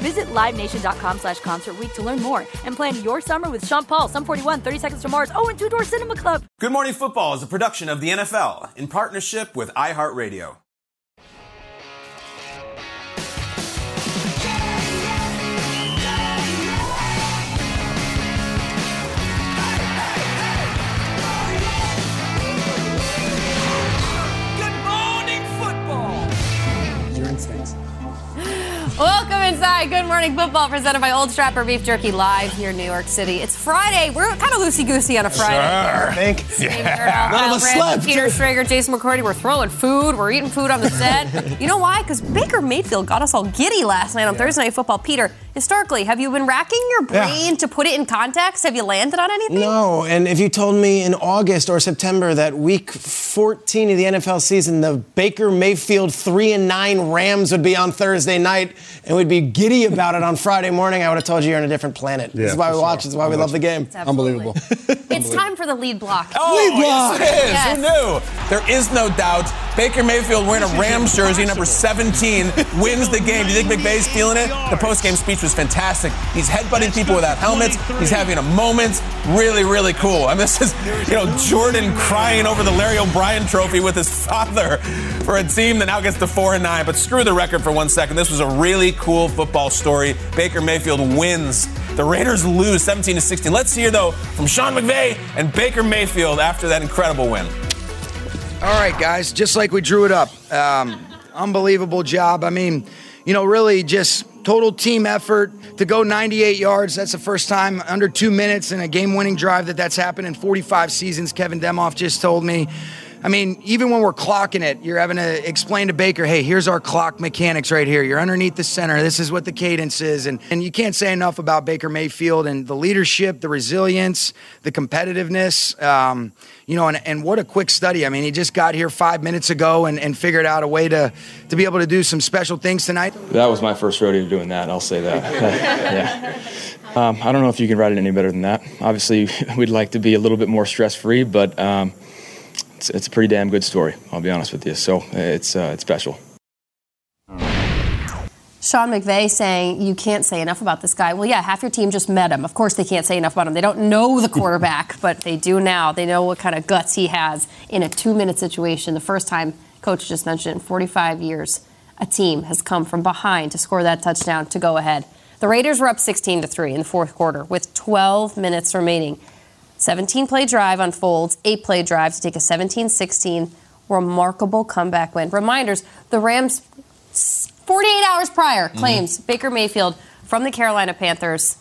Visit LiveNation.com/Concert Week to learn more and plan your summer with Sean Paul, Sum 41, 30 Seconds to Mars, and Two Door Cinema Club. Good Morning Football is a production of the NFL in partnership with iHeartRadio. Welcome inside Good Morning Football, presented by Old Trapper Beef Jerky, live here in New York City. It's Friday. We're kind of loosey-goosey on a Friday. Sure. I think. Yeah. None of us slept. Peter Schrager, Jason McCourty. We're throwing food. We're eating food on the set. You know why? Because Baker Mayfield got us all giddy last night on Thursday Night Football. Peter, historically, have you been racking your brain to put it in context? Have you landed on anything? No, and if you told me in August or September that week 14 of the NFL season, the Baker Mayfield 3-9 Rams would be on Thursday night and we'd be giddy about it on Friday morning, I would have told you you're on a different planet. Yeah, this is why we watch. This is why we love the game. It's unbelievable. It's time for the lead block. Oh, lead block. Yes, it is. Yes. Who knew? There is no doubt. Baker Mayfield wearing a Rams jersey, number 17, wins the game. Do you think McVay's feeling it? The post-game speech was fantastic. He's headbutting people without helmets. He's having a moment. Really, really cool. And this is, you know, Jordan crying over the Larry O'Brien trophy with his father for a team that now gets to 4-9. But screw the record for 1 second. This was a really cool football story. Baker Mayfield wins. The Raiders lose 17-16. Let's hear, though, from Sean McVay and Baker Mayfield after that incredible win. All right, guys, just like we drew it up. Unbelievable job. I mean, you know, really just total team effort to go 98 yards. That's the first time under 2 minutes in a game-winning drive that's happened in 45 seasons, Kevin Demoff just told me. I mean, even when we're clocking it, you're having to explain to Baker, hey, here's our clock mechanics right here. You're underneath the center. This is what the cadence is. And you can't say enough about Baker Mayfield and the leadership, the resilience, the competitiveness, you know, and what a quick study. I mean, he just got here 5 minutes ago and figured out a way to be able to do some special things tonight. That was my first rodeo doing that, I'll say that. Yeah. I don't know if you can write it any better than that. Obviously, we'd like to be a little bit more stress-free, but It's a pretty damn good story, I'll be honest with you. So it's special. Sean McVay saying you can't say enough about this guy. Well, yeah, half your team just met him. Of course they can't say enough about him. They don't know the quarterback, but they do now. They know what kind of guts he has in a 2-minute situation. The first time, Coach just mentioned, in 45 years, a team has come from behind to score that touchdown to go ahead. The Raiders were up 16-3 in the fourth quarter with 12 minutes remaining. 17-play drive unfolds, 8-play drive to take a 17-16 remarkable comeback win. Reminders, the Rams, 48 hours prior, claims Baker Mayfield from the Carolina Panthers.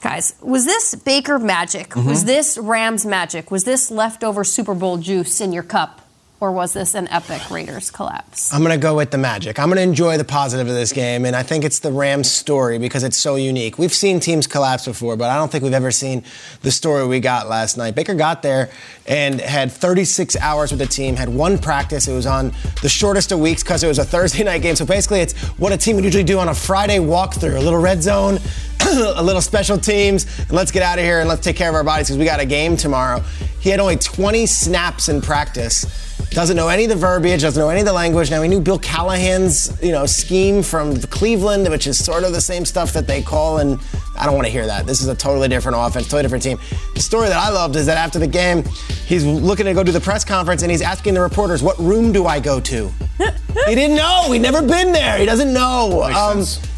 Guys, was this Baker magic? Was this Rams magic? Was this leftover Super Bowl juice in your cup? Or was this an epic Raiders collapse? I'm going to go with the Magic. I'm going to enjoy the positive of this game, and I think it's the Rams story because it's so unique. We've seen teams collapse before, but I don't think we've ever seen the story we got last night. Baker got there and had 36 hours with the team, had one practice. It was on the shortest of weeks because it was a Thursday night game. So basically it's what a team would usually do on a Friday walkthrough, a little red zone, a little special teams, and let's get out of here and let's take care of our bodies because we got a game tomorrow. He had only 20 snaps in practice. Doesn't know any of the verbiage, doesn't know any of the language. Now, we knew Bill Callahan's, scheme from Cleveland, which is sort of the same stuff that they call, and I don't want to hear that. This is a totally different offense, totally different team. The story that I loved is that after the game, he's looking to go do the press conference, and he's asking the reporters, what room do I go to? He didn't know. He'd never been there. He doesn't know.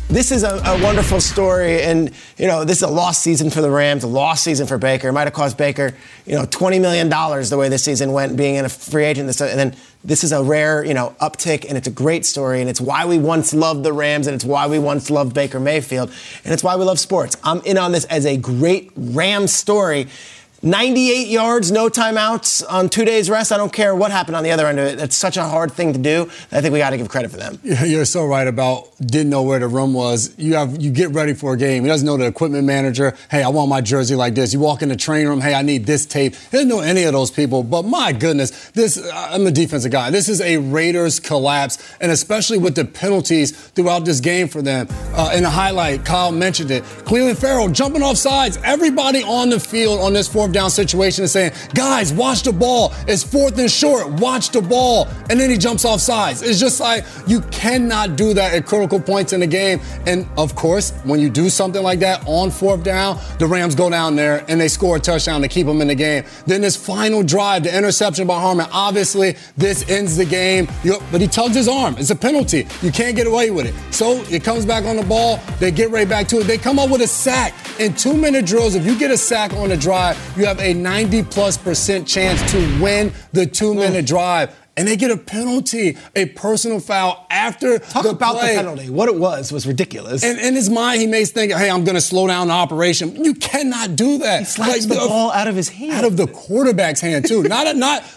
This is a wonderful story, and, this is a lost season for the Rams, a lost season for Baker. It might have cost Baker, $20 million the way this season went, being in a free agent. And then this is a rare, uptick, and it's a great story, and it's why we once loved the Rams, and it's why we once loved Baker Mayfield, and it's why we love sports. I'm in on this as a great Rams story. 98 yards, no timeouts on 2 days rest. I don't care what happened on the other end of it. That's such a hard thing to do. I think we got to give credit for them. You're so right about didn't know where the room was. You get ready for a game. He doesn't know the equipment manager. Hey, I want my jersey like this. You walk in the training room. Hey, I need this tape. He doesn't know any of those people. But my goodness, I'm a defensive guy. This is a Raiders collapse, and especially with the penalties throughout this game for them. In the highlight, Kyle mentioned it. Clelin Ferrell jumping off sides. Everybody on the field on this fourth down situation and saying, guys, watch the ball. It's fourth and short. Watch the ball. And then he jumps off sides. It's just like you cannot do that at critical points in the game. And, of course, when you do something like that on fourth down, the Rams go down there and they score a touchdown to keep them in the game. Then this final drive, the interception by Harmon, obviously this ends the game. But he tugs his arm. It's a penalty. You can't get away with it. So it comes back on the ball. They get right back to it. They come up with a sack. In 2-minute drills, if you get a sack on the drive, you have a 90+% chance to win the 2-minute drive. And they get a penalty, a personal foul after the play. Talk about the penalty. What it was ridiculous. And in his mind, he may think, hey, I'm going to slow down the operation. You cannot do that. He slaps the ball out of his hand. Out of the quarterback's hand, too. Not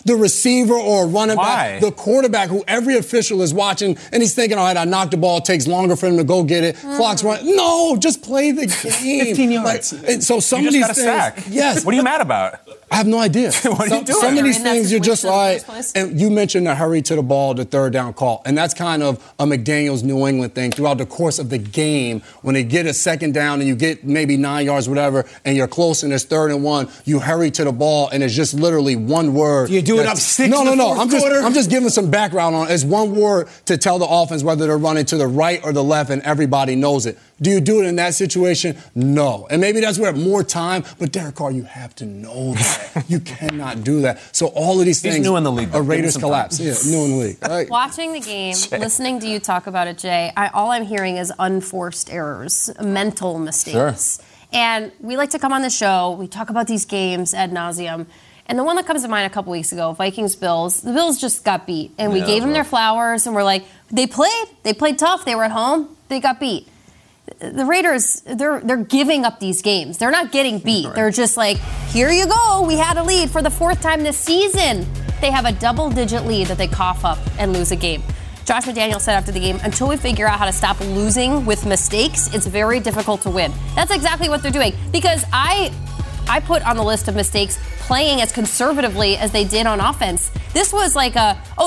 the receiver or running back. The quarterback, who every official is watching, and he's thinking, all right, I knocked the ball. It takes longer for him to go get it. Clock's running. No, just play the game. 15 yards. And so some of these things. You just got a sack. Yes. What are you mad about? I have no idea. What are you doing? Some of these things you're just like, and you mentioned the hurry to the ball, the third down call. And that's kind of a McDaniels New England thing throughout the course of the game. When they get a second down and you get maybe 9 yards, whatever, and you're close and it's 3rd and 1, you hurry to the ball and it's just literally one word. You do it up 6 in the fourth quarter? I'm just giving some background on it. It's one word to tell the offense whether they're running to the right or the left, and everybody knows it. Do you do it in that situation? No. And maybe that's where more time, but Derek Carr, you have to know that. You cannot do that. So all of these things. He's new in the league. A Raiders collapse. Yeah, new in the league. Right. Watching the game, listening to you talk about it, Jay, all I'm hearing is unforced errors, mental mistakes. Sure. And we like to come on the show, we talk about these games ad nauseum. And the one that comes to mind a couple weeks ago, Vikings-Bills, the Bills just got beat. And we gave them their flowers, and we're like, they played tough. They were at home. They got beat. The Raiders, they're giving up these games. They're not getting beat. They're just like, here you go. We had a lead for the 4th time this season. They have a double-digit lead that they cough up and lose a game. Josh McDaniels said after the game, until we figure out how to stop losing with mistakes, it's very difficult to win. That's exactly what they're doing. Because I put on the list of mistakes playing as conservatively as they did on offense. This was like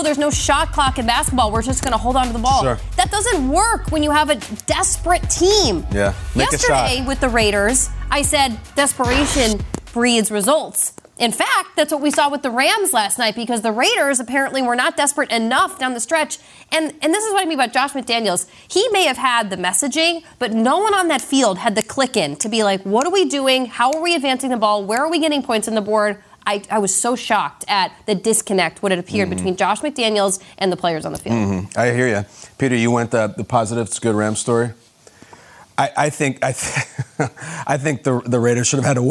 there's no shot clock in basketball. We're just going to hold on to the ball. Sure. That doesn't work when you have a desperate team. Yeah. Yesterday with the Raiders, I said desperation breeds results. In fact, that's what we saw with the Rams last night because the Raiders apparently were not desperate enough down the stretch. And this is what I mean about Josh McDaniels. He may have had the messaging, but no one on that field had the click in to be like, what are we doing? How are we advancing the ball? Where are we getting points on the board? I was so shocked at the disconnect, what it appeared between Josh McDaniels and the players on the field. Mm-hmm. I hear you. Peter, you went the positive, it's a good Rams story? I think the Raiders should have had to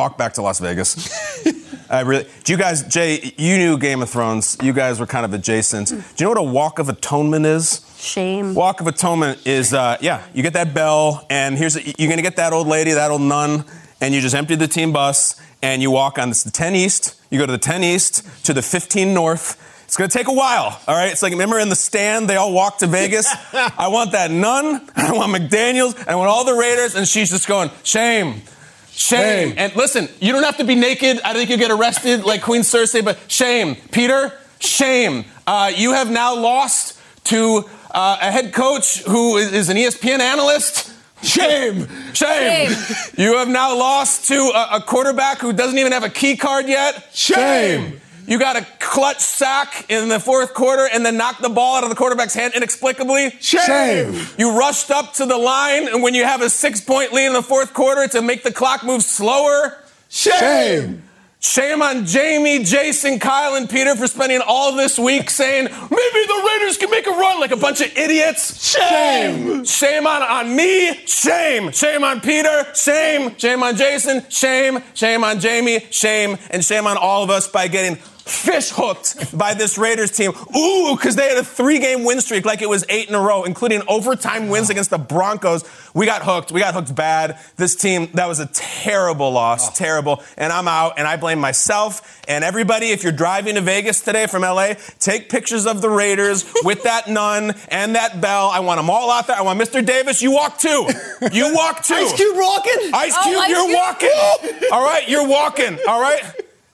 walk back to Las Vegas. I really. Do you guys, Jay? You knew Game of Thrones. You guys were kind of adjacent. Do you know what a walk of atonement is? Shame. Walk of atonement is you get that bell, and you're gonna get that old lady, that old nun, and you just empty the team bus, and you walk on the 10 East. You go to the 10 East to the 15 North. It's going to take a while, all right? It's like, remember in The Stand, they all walked to Vegas? I want that nun, I want McDaniels, I want all the Raiders, and she's just going, shame. Shame. And listen, you don't have to be naked. I think you'll get arrested like Queen Cersei, but shame. Peter, shame. You have now lost to a head coach who is an ESPN analyst. Shame. Shame. Shame. You have now lost to a quarterback who doesn't even have a key card yet. Shame. Shame. You got a clutch sack in the fourth quarter and then knocked the ball out of the quarterback's hand inexplicably. Shame. Shame. You rushed up to the line, and when you have a 6-point lead in the fourth quarter to make the clock move slower. Shame. Shame. Shame on Jamie, Jason, Kyle, and Peter for spending all this week saying, maybe the Raiders can make a run like a bunch of idiots. Shame. Shame on me. Shame. Shame on Peter. Shame. Shame on Jason. Shame. Shame on Jamie. Shame. And shame on all of us by getting fish hooked by this Raiders team. Ooh, because they had a 3-game win streak like it was 8 in a row, including overtime wins against the Broncos. We got hooked. We got hooked bad. This team, that was a terrible loss. Oh. Terrible. And I'm out, and I blame myself. And everybody, if you're driving to Vegas today from L.A., take pictures of the Raiders with that nun and that bell. I want them all out there. I want Mr. Davis. You walk, too. You walk, too. Ice Cube walking? Ice Cube, oh, you're walking. All right, you're walking. All right?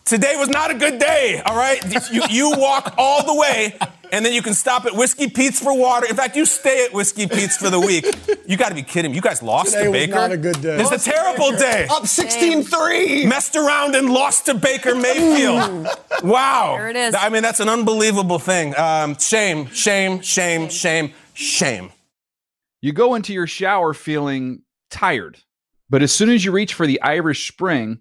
Today was not a good day, all right? You walk all the way, and then you can stop at Whiskey Pete's for water. In fact, you stay at Whiskey Pete's for the week. You got to be kidding me. You guys lost today to Baker. Today was not a good day. It's a terrible day. Up 16-3. Messed around and lost to Baker Mayfield. Wow. There it is. I mean, that's an unbelievable thing. Shame, shame, shame, shame, shame. You go into your shower feeling tired, but as soon as you reach for the Irish Spring,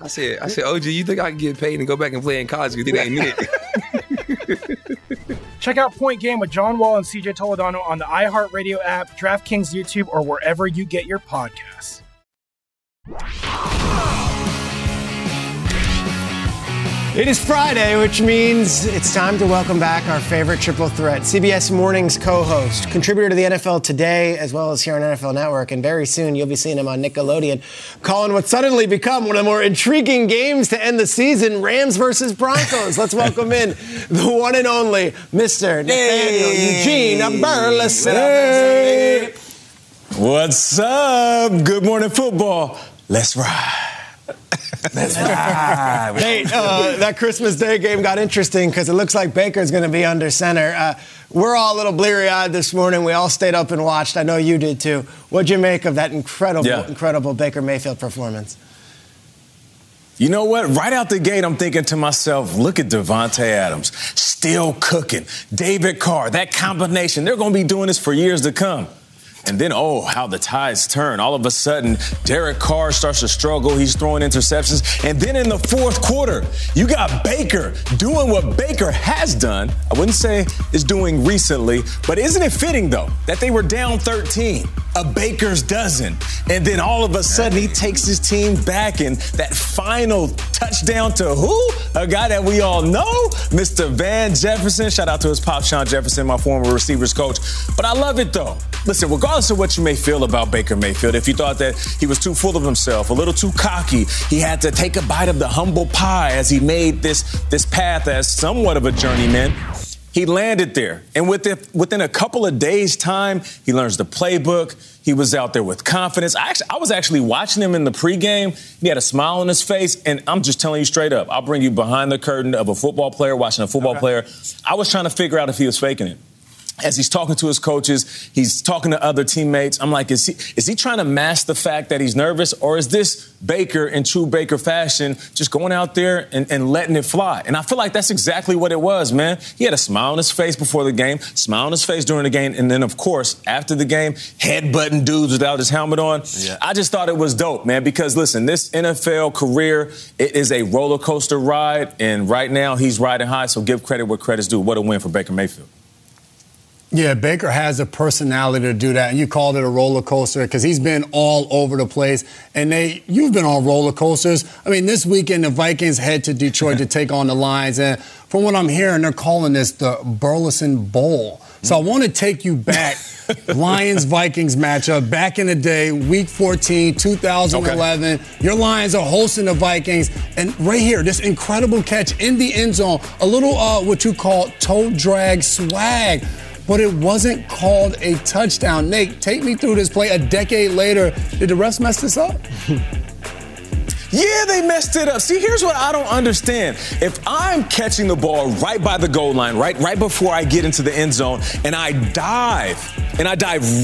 I said, OG, you think I can get paid and go back and play in college because it ain't it? Check out Point Game with John Wall and CJ Toledano on the iHeartRadio app, DraftKings YouTube, or wherever you get your podcasts. It is Friday, which means it's time to welcome back our favorite triple threat, CBS Mornings co-host, contributor to the NFL Today, as well as here on NFL Network. And very soon, you'll be seeing him on Nickelodeon, calling what's suddenly become one of the more intriguing games to end the season, Rams versus Broncos. Let's welcome in the one and only Mr. Nathaniel Eugene Burleson. Hey. What's up? Good morning, football. Let's ride. That's right. That Christmas Day game got interesting because it looks like Baker's going to be under center. We're all a little bleary-eyed this morning. We all stayed up and watched. I know you did too. What'd you make of that incredible Baker Mayfield performance? You know what? Right out the gate, I'm thinking to myself, look at Devontae Adams, still cooking. David Carr, that combination. They're going to be doing this for years to come. And then, how the tides turn. All of a sudden, Derek Carr starts to struggle. He's throwing interceptions. And then in the fourth quarter, you got Baker doing what Baker has done. I wouldn't say is doing recently, but isn't it fitting, though, that they were down 13? A Baker's dozen. And then all of a sudden, he takes his team back in that final touchdown to who? A guy that we all know, Mr. Van Jefferson. Shout out to his pop, Sean Jefferson, my former receivers coach. But I love it, though. Listen, regardless of what you may feel about Baker Mayfield, if you thought that he was too full of himself, a little too cocky, he had to take a bite of the humble pie as he made this path as somewhat of a journeyman. He landed there, and within a couple of days' time, he learns the playbook. He was out there with confidence. I was actually watching him in the pregame. He had a smile on his face, and I'm just telling you straight up, I'll bring you behind the curtain of a football player watching a football player. I was trying to figure out if he was faking it. As he's talking to his coaches, he's talking to other teammates. I'm like, is he trying to mask the fact that he's nervous, or is this Baker in true Baker fashion just going out there and letting it fly? And I feel like that's exactly what it was, man. He had a smile on his face before the game, smile on his face during the game, and then, of course, after the game, headbutting dudes without his helmet on. Yeah. I just thought it was dope, man, because, listen, this NFL career, it is a roller coaster ride, and right now he's riding high, so give credit where credit's due. What a win for Baker Mayfield. Yeah, Baker has a personality to do that. And you called it a roller coaster because he's been all over the place. And you've been on roller coasters. I mean, this weekend, the Vikings head to Detroit to take on the Lions. And from what I'm hearing, they're calling this the Burleson Bowl. So I want to take you back, Lions-Vikings matchup, back in the day, Week 14, 2011. Okay. Your Lions are hosting the Vikings. And right here, this incredible catch in the end zone, a little what you call toe drag swag. But it wasn't called a touchdown. Nate, take me through this play a decade later. Did the refs mess this up? Yeah, they messed it up. See, here's what I don't understand. If I'm catching the ball right by the goal line, right before I get into the end zone, and I dive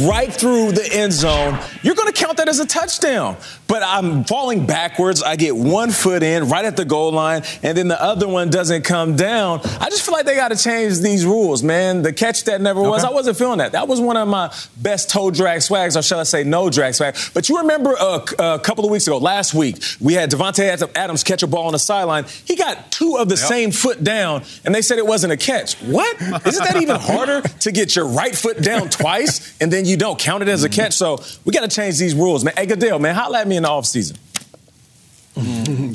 right through the end zone, you're going to count that as a touchdown. But I'm falling backwards. I get one foot in right at the goal line, and then the other one doesn't come down. I just feel like they got to change these rules, man. The catch that never was, I wasn't feeling that. That was one of my best toe drag swags, or shall I say no drag swag. But you remember a couple of weeks ago, last week, we had Devontae Adams catch a ball on the sideline. He got two of the same foot down, and they said it wasn't a catch. What? Isn't that even harder to get your right foot down twice, and then you don't count it as a catch? So we got to change these rules, man. Hey, Goodell, man, holla at me in the offseason.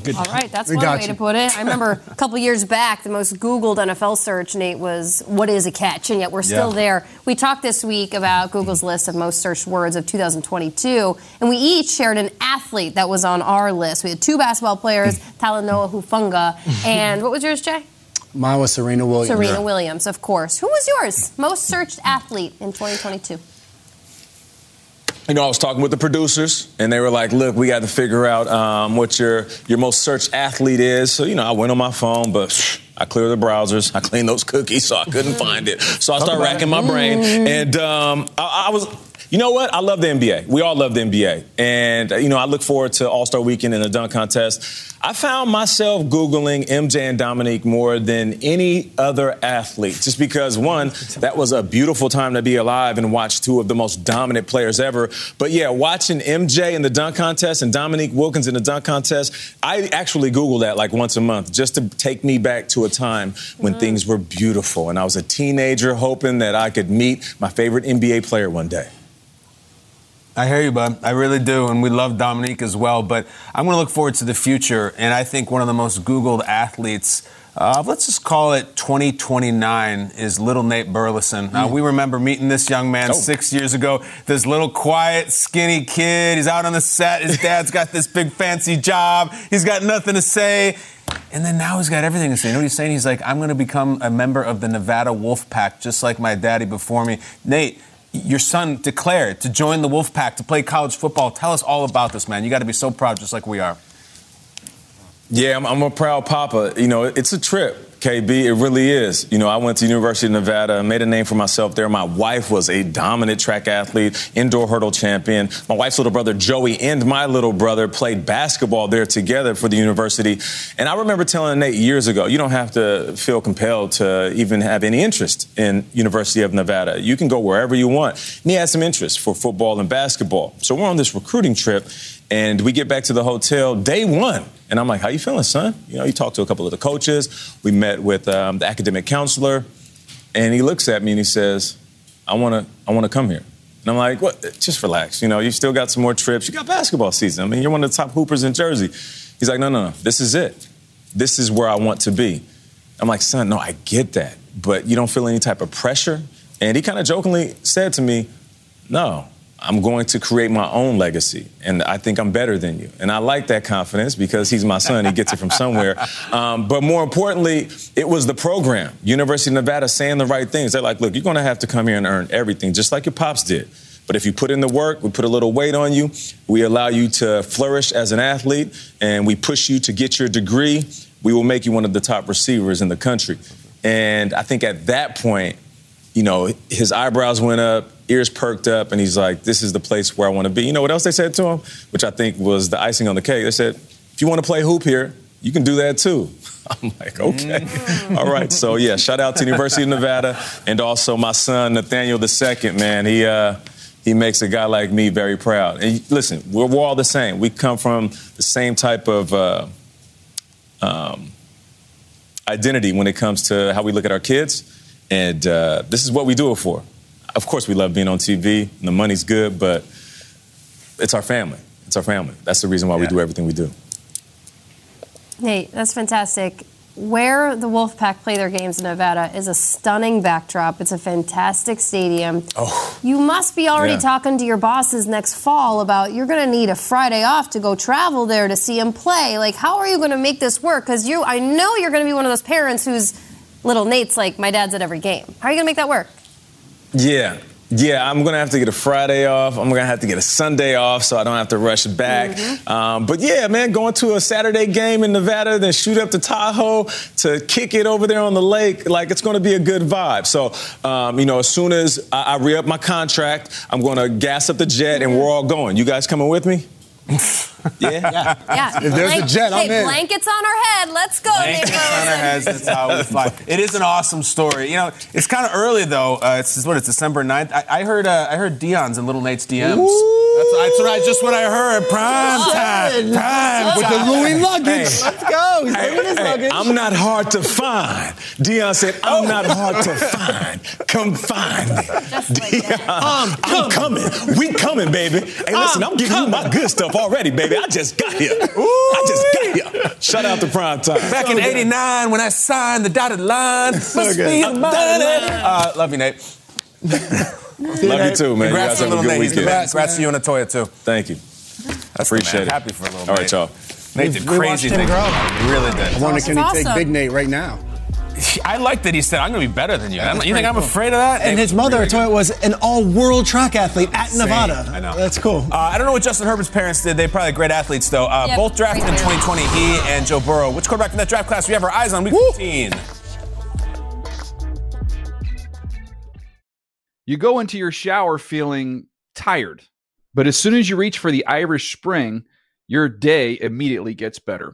Good. All right, that's one way to put it. I remember a couple years back, the most Googled NFL search, Nate, was what is a catch? And yet we're still there. We talked this week about Google's list of most searched words of 2022, and we each shared an athlete that was on our list. We had two basketball players, Talanoa Hufanga, and what was yours, Jay? Mine was Serena Williams. Serena Williams, of course. Who was yours? Most searched athlete in 2022. You know, I was talking with the producers, and they were like, look, we got to figure out what your most searched athlete is. So, you know, I went on my phone, but I cleared the browsers. I cleaned those cookies, so I couldn't find it. So I started racking my brain. And I was, you know what? I love the NBA. We all love the NBA. And, you know, I look forward to All-Star Weekend and the dunk contest. I found myself Googling MJ and Dominique more than any other athlete, just because, one, that was a beautiful time to be alive and watch two of the most dominant players ever. But, yeah, watching MJ in the dunk contest and Dominique Wilkins in the dunk contest, I actually Google that like once a month just to take me back to a time when things were beautiful. And I was a teenager hoping that I could meet my favorite NBA player one day. I hear you, bud. I really do. And we love Dominique as well. But I'm going to look forward to the future. And I think one of the most Googled athletes, let's just call it 2029, is little Nate Burleson. We remember meeting this young man 6 years ago. This little quiet, skinny kid. He's out on the set. His dad's got this big fancy job. He's got nothing to say. And then now he's got everything to say. You know what he's saying? He's like, I'm going to become a member of the Nevada Wolf Pack, just like my daddy before me. Nate, your son declared to join the Wolfpack to play college football. Tell us all about this, man. You got to be so proud, just like we are. Yeah, I'm a proud papa. You know, it's a trip. KB, it really is. You know, I went to the University of Nevada, made a name for myself there. My wife was a dominant track athlete, indoor hurdle champion. My wife's little brother, Joey, and my little brother played basketball there together for the university. And I remember telling Nate years ago, you don't have to feel compelled to even have any interest in University of Nevada. You can go wherever you want. And he had some interest for football and basketball. So we're on this recruiting trip, and we get back to the hotel day one. And I'm like, how you feeling, son? You know, you talked to a couple of the coaches. We met with the academic counselor. And he looks at me and he says, I want to come here. And I'm like, what? Just relax. You know, you still got some more trips. You got basketball season. I mean, you're one of the top hoopers in Jersey. He's like, no. This is it. This is where I want to be. I'm like, son, no, I get that. But you don't feel any type of pressure? And he kind of jokingly said to me, no. I'm going to create my own legacy, and I think I'm better than you. And I like that confidence because he's my son. He gets it from somewhere. But more importantly, it was the program, University of Nevada, saying the right things. They're like, look, you're going to have to come here and earn everything, just like your pops did. But if you put in the work, we put a little weight on you, we allow you to flourish as an athlete, and we push you to get your degree, we will make you one of the top receivers in the country. And I think at that point, you know, his eyebrows went up, ears perked up, and he's like, this is the place where I want to be. You know what else they said to him, which I think was the icing on the cake? They said, if you want to play hoop here, you can do that too. I'm like, okay. All right. So, yeah, shout out to the University of Nevada and also my son, Nathaniel II, man. He makes a guy like me very proud. And listen, we're all the same. We come from the same type of identity when it comes to how we look at our kids. And this is what we do it for. Of course, we love being on TV, and the money's good, but it's our family. It's our family. That's the reason why we do everything we do. Nate, that's fantastic. Where the Wolfpack play their games in Nevada is a stunning backdrop. It's a fantastic stadium. Oh, you must be already talking to your bosses next fall about you're going to need a Friday off to go travel there to see him play. Like, how are you going to make this work? Because I know you're going to be one of those parents who's little Nate's like, my dad's at every game. How are you going to make that work? Yeah, I'm going to have to get a Friday off. I'm going to have to get a Sunday off so I don't have to rush back. Mm-hmm. But, yeah, man, going to a Saturday game in Nevada, then shoot up to Tahoe to kick it over there on the lake. Like, it's going to be a good vibe. So, you know, as soon as I re-up my contract, I'm going to gas up the jet, and we're all going. You guys coming with me? Yeah. If there's a jet, I'm in. Blankets on our head. Let's go, Blankets on our heads. That's how we fly. It is an awesome story. You know, it's kind of early, though. It's December 9th. I heard Dion's and Little Nate's DMs. Ooh. That's what I heard. Prime time. With the Louis luggage. Hey. Let's go. He's leaving his luggage. I'm not hard to find. Dion said, I'm not hard to find. Come find me. Dion, I'm coming. We coming, baby. Hey, listen, I'm giving you my good stuff already, baby. I just got here. Shout out to Prime Time. Back in 89 when I signed the dotted line. Love you, Nate. Love you too, man. Congrats to Little Nate. Congrats to you and Atoya too. Thank you. I appreciate it. Happy for a little bit. All right, y'all. Nate did crazy things. Really did. I wonder, can he take Big Nate right now? I like that he said, I'm going to be better than you. You think I'm afraid of that? And his mother, Atoya, was an all-world track athlete at Nevada. I know. That's cool. I don't know what Justin Herbert's parents did. They're probably great athletes, though. Both drafted in 2020, he and Joe Burrow. Which quarterback in that draft class we have our eyes on? Week 15. You go into your shower feeling tired, but as soon as you reach for the Irish Spring, your day immediately gets better.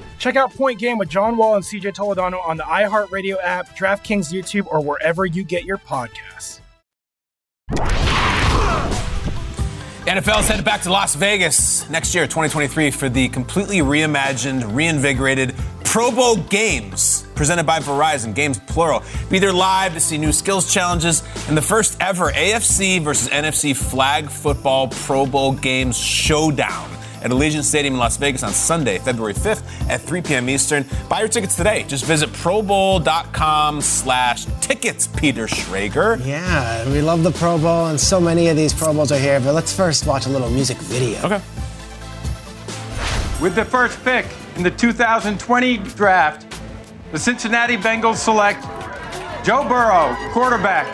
Check out Point Game with John Wall and CJ Toledano on the iHeartRadio app, DraftKings YouTube, or wherever you get your podcasts. NFL's headed back to Las Vegas next year, 2023, for the completely reimagined, reinvigorated Pro Bowl games presented by Verizon. Games plural. Be there live to see new skills challenges and the first ever AFC versus NFC flag football Pro Bowl games showdown at Allegiant Stadium in Las Vegas on Sunday, February 5th at 3 p.m. Eastern. Buy your tickets today. Just visit probowl.com/tickets, Peter Schrager. Yeah, we love the Pro Bowl, and so many of these Pro Bowls are here, but let's first watch a little music video. Okay. With the first pick in the 2020 draft, the Cincinnati Bengals select Joe Burrow, quarterback,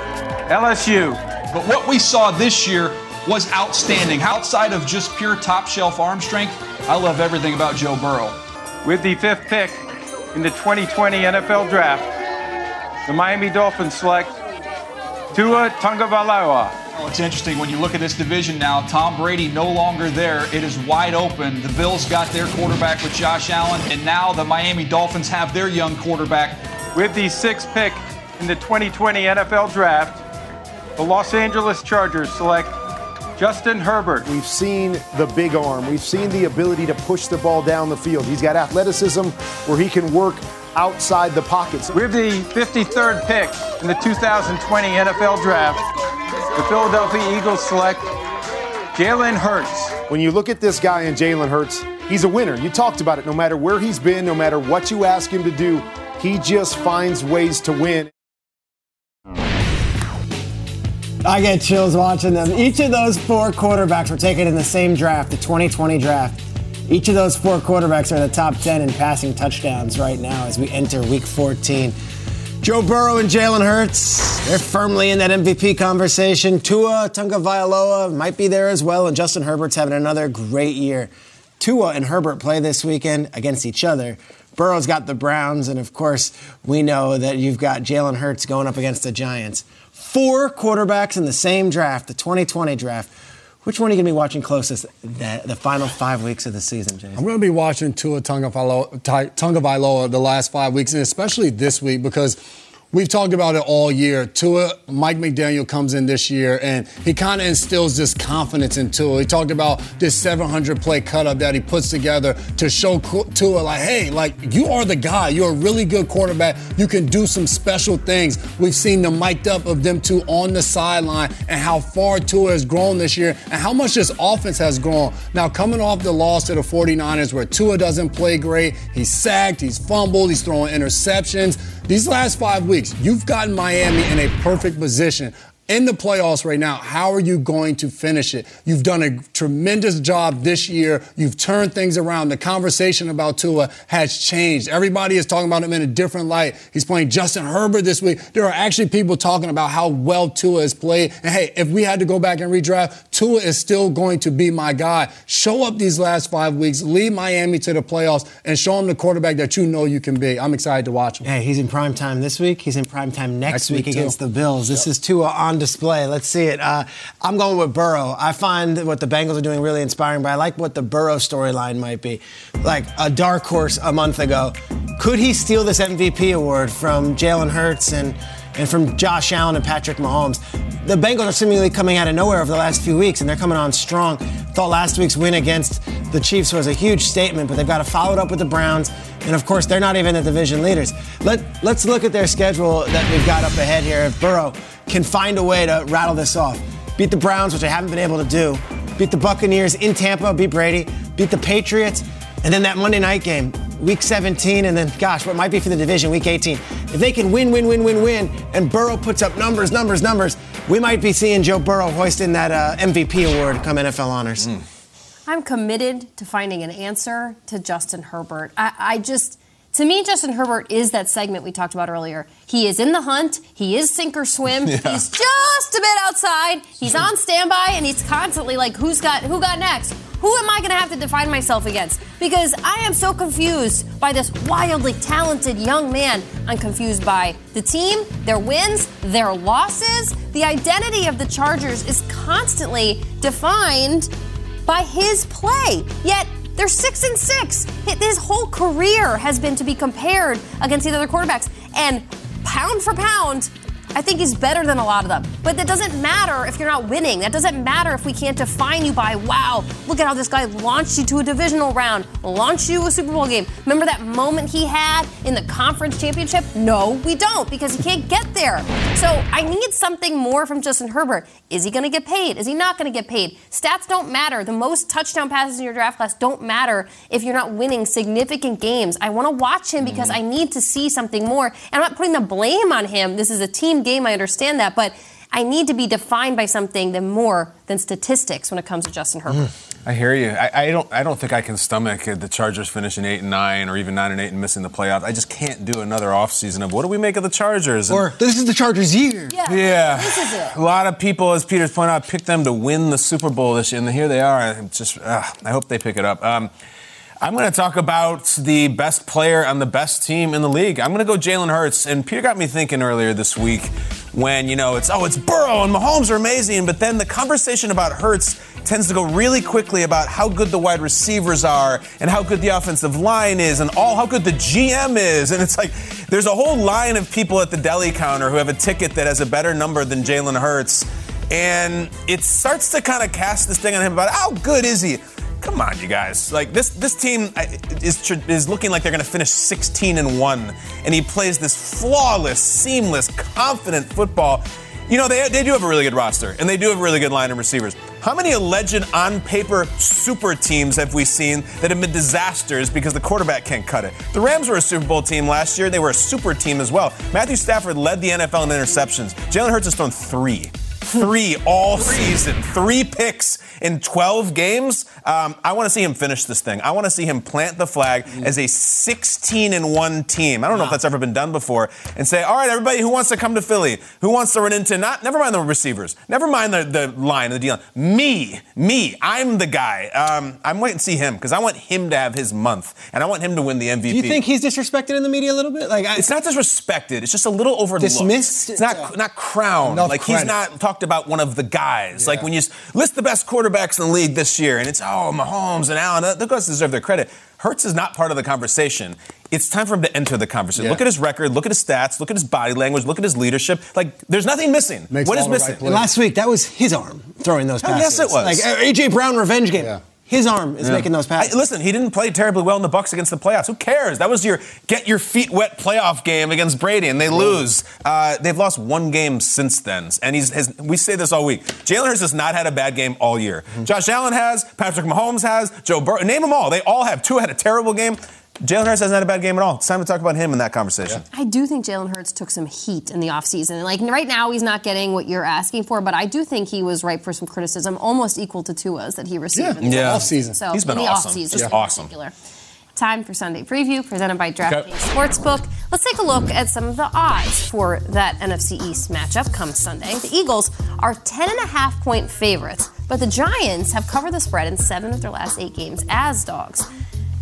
LSU. But what we saw this year was outstanding. Outside of just pure top shelf arm strength, I love everything about Joe Burrow. With the fifth pick in the 2020 NFL Draft, the Miami Dolphins select Tua Tagovailoa. Well, it's interesting when you look at this division now, Tom Brady no longer there. It is wide open. The Bills got their quarterback with Josh Allen, and now the Miami Dolphins have their young quarterback. With the sixth pick in the 2020 NFL Draft, the Los Angeles Chargers select Justin Herbert. We've seen the big arm. We've seen the ability to push the ball down the field. He's got athleticism where he can work outside the pockets. With the 53rd pick in the 2020 NFL Draft, the Philadelphia Eagles select Jalen Hurts. When you look at this guy in Jalen Hurts, he's a winner. You talked about it. No matter where he's been, no matter what you ask him to do, he just finds ways to win. I get chills watching them. Each of those four quarterbacks were taken in the same draft, the 2020 draft. Each of those four quarterbacks are in the top 10 in passing touchdowns right now as we enter week 14. Joe Burrow and Jalen Hurts, they're firmly in that MVP conversation. Tua Tagovailoa might be there as well, and Justin Herbert's having another great year. Tua and Herbert play this weekend against each other. Burrow's got the Browns, and of course, we know that you've got Jalen Hurts going up against the Giants. Four quarterbacks in the same draft, the 2020 draft. Which one are you going to be watching closest the final 5 weeks of the season, Jason? I'm going to be watching Tua Tagovailoa the last 5 weeks, and especially this week because we've talked about it all year. Tua, Mike McDaniel comes in this year, and he kind of instills this confidence in Tua. He talked about this 700-play cut-up that he puts together to show Tua, like, hey, like, you are the guy. You're a really good quarterback. You can do some special things. We've seen the mic'd up of them two on the sideline and how far Tua has grown this year and how much this offense has grown. Now, coming off the loss to the 49ers where Tua doesn't play great, he's sacked, he's fumbled, he's throwing interceptions. These last 5 weeks, you've gotten Miami in a perfect position. In the playoffs right now, how are you going to finish it? You've done a tremendous job this year. You've turned things around. The conversation about Tua has changed. Everybody is talking about him in a different light. He's playing Justin Herbert this week. There are actually people talking about how well Tua has played. And, hey, if we had to go back and redraft, Tua is still going to be my guy. Show up these last 5 weeks. Lead Miami to the playoffs and show him the quarterback that you know you can be. I'm excited to watch him. Hey, he's in prime time this week. He's in prime time next week against the Bills. This is Tua on display. Let's see it. I'm going with Burrow. I find what the Bengals are doing really inspiring, but I like what the Burrow storyline might be. Like a dark horse a month ago. Could he steal this MVP award from Jalen Hurts and from Josh Allen and Patrick Mahomes? The Bengals are seemingly coming out of nowhere over the last few weeks, and they're coming on strong. Thought last week's win against the Chiefs was a huge statement, but they've got to follow it up with the Browns. And, of course, they're not even the division leaders. Let's look at their schedule that we've got up ahead here. If Burrow can find a way to rattle this off, beat the Browns, which they haven't been able to do, beat the Buccaneers in Tampa, beat Brady, beat the Patriots, and then that Monday night game, Week 17, and then, gosh, what might be for the division, Week 18. If they can win, and Burrow puts up numbers, we might be seeing Joe Burrow hoist in that MVP award come NFL Honors. I'm committed to finding an answer to Justin Herbert. I just... To me, Justin Herbert is that segment we talked about earlier. He is in the hunt. He is sink or swim. Yeah. He's just a bit outside. He's on standby, and he's constantly like, who got next? Who am I going to have to define myself against? Because I am so confused by this wildly talented young man. I'm confused by the team, their wins, their losses. The identity of the Chargers is constantly defined by his play, yet they're 6-6. His whole career has been to be compared against the other quarterbacks. And pound for pound, I think he's better than a lot of them. But that doesn't matter if you're not winning. That doesn't matter if we can't define you by, wow, look at how this guy launched you to a divisional round, launched you a Super Bowl game. Remember that moment he had in the conference championship? No, we don't, because he can't get there. So I need something more from Justin Herbert. Is he going to get paid? Is he not going to get paid? Stats don't matter. The most touchdown passes in your draft class don't matter if you're not winning significant games. I want to watch him because I need to see something more. And I'm not putting the blame on him. This is a team game. I understand that. But I need to be defined by something that more than statistics when it comes to Justin Herbert. I hear you. I don't think I can stomach the Chargers finishing 8-9 or even 9-8 and missing the playoffs. I just can't do another offseason of what do we make of the Chargers? Or this is the Chargers' year. Yeah. This is it. A lot of people, as Peter's pointed out, picked them to win the Super Bowl this year, and here they are. I hope they pick it up. I'm going to talk about the best player on the best team in the league. I'm going to go Jalen Hurts. And Peter got me thinking earlier this week when, it's Burrow and Mahomes are amazing. But then the conversation about Hurts tends to go really quickly about how good the wide receivers are and how good the offensive line is and how good the GM is. And it's like there's a whole line of people at the deli counter who have a ticket that has a better number than Jalen Hurts. And it starts to kind of cast this thing on him about how good is he? Come on, you guys. Like, this team is looking like they're going to finish 16-1, and he plays this flawless, seamless, confident football. They do have a really good roster, and they do have a really good line of receivers. How many alleged on-paper super teams have we seen that have been disasters because the quarterback can't cut it? The Rams were a Super Bowl team last year. They were a super team as well. Matthew Stafford led the NFL in interceptions. Jalen Hurts has thrown three all season, 3 picks in 12 games. I want to see him finish this thing. I want to see him plant the flag as a 16-1 team. I don't know if that's ever been done before. And say, all right, everybody who wants to come to Philly, who wants to run into never mind the receivers, never mind the line, the D-line. Me, I'm the guy. I'm waiting to see him because I want him to have his month and I want him to win the MVP. Do you think he's disrespected in the media a little bit? Like, it's not disrespected. It's just a little overlooked. Dismissed? It's not crowned. Like credit. He's not talking about one of the guys. Yeah. Like when you list the best quarterbacks in the league this year and it's, Mahomes and Allen, the guys deserve their credit. Hurts is not part of the conversation. It's time for him to enter the conversation. Yeah. Look at his record. Look at his stats. Look at his body language. Look at his leadership. Like, there's nothing missing. What is missing? Right last week, that was his arm throwing those passes. Yes, it was. Like, A.J. Brown revenge game. Yeah. His arm is making those passes. Listen, he didn't play terribly well in the Bucs against the playoffs. Who cares? That was your get-your-feet-wet playoff game against Brady, and they lose. They've lost one game since then, and we say this all week. Jalen Hurts has not had a bad game all year. Mm-hmm. Josh Allen has, Patrick Mahomes has, Joe Burrow. Name them all. They all have. 2 had a terrible game. Jalen Hurts hasn't had a bad game at all. It's time to talk about him in that conversation. Yeah. I do think Jalen Hurts took some heat in the offseason. Like, right now he's not getting what you're asking for, but I do think he was ripe for some criticism, almost equal to Tua's that he received in the offseason. So he's been awesome. Offseason awesome. Time for Sunday Preview, presented by DraftKings Sportsbook. Let's take a look at some of the odds for that NFC East matchup come Sunday. The Eagles are 10.5-point favorites, but the Giants have covered the spread in 7 of their last 8 games as dogs.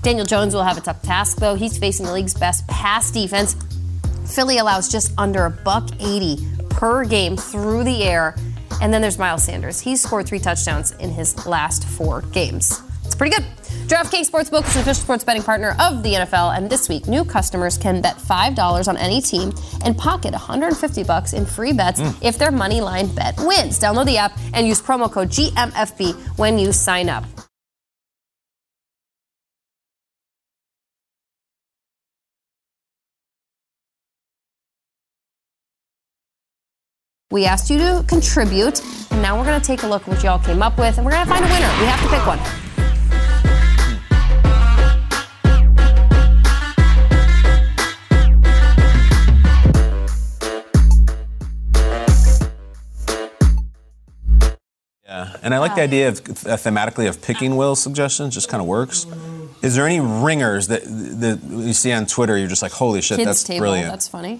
Daniel Jones will have a tough task, though. He's facing the league's best pass defense. Philly allows just under $1.80 per game through the air. And then there's Miles Sanders. He's scored 3 touchdowns in his last 4 games. It's pretty good. DraftKings Sportsbook is the official sports betting partner of the NFL, and this week, new customers can bet $5 on any team and pocket $150 in free bets if their money line bet wins. Download the app and use promo code GMFB when you sign up. We asked you to contribute, and now we're going to take a look at what y'all came up with, and we're going to find a winner. We have to pick one. And I like the idea of thematically of picking Will's suggestions. Just kind of works. Is there any ringers that you see on Twitter? You're just like, holy shit, Kids that's table, brilliant. That's funny.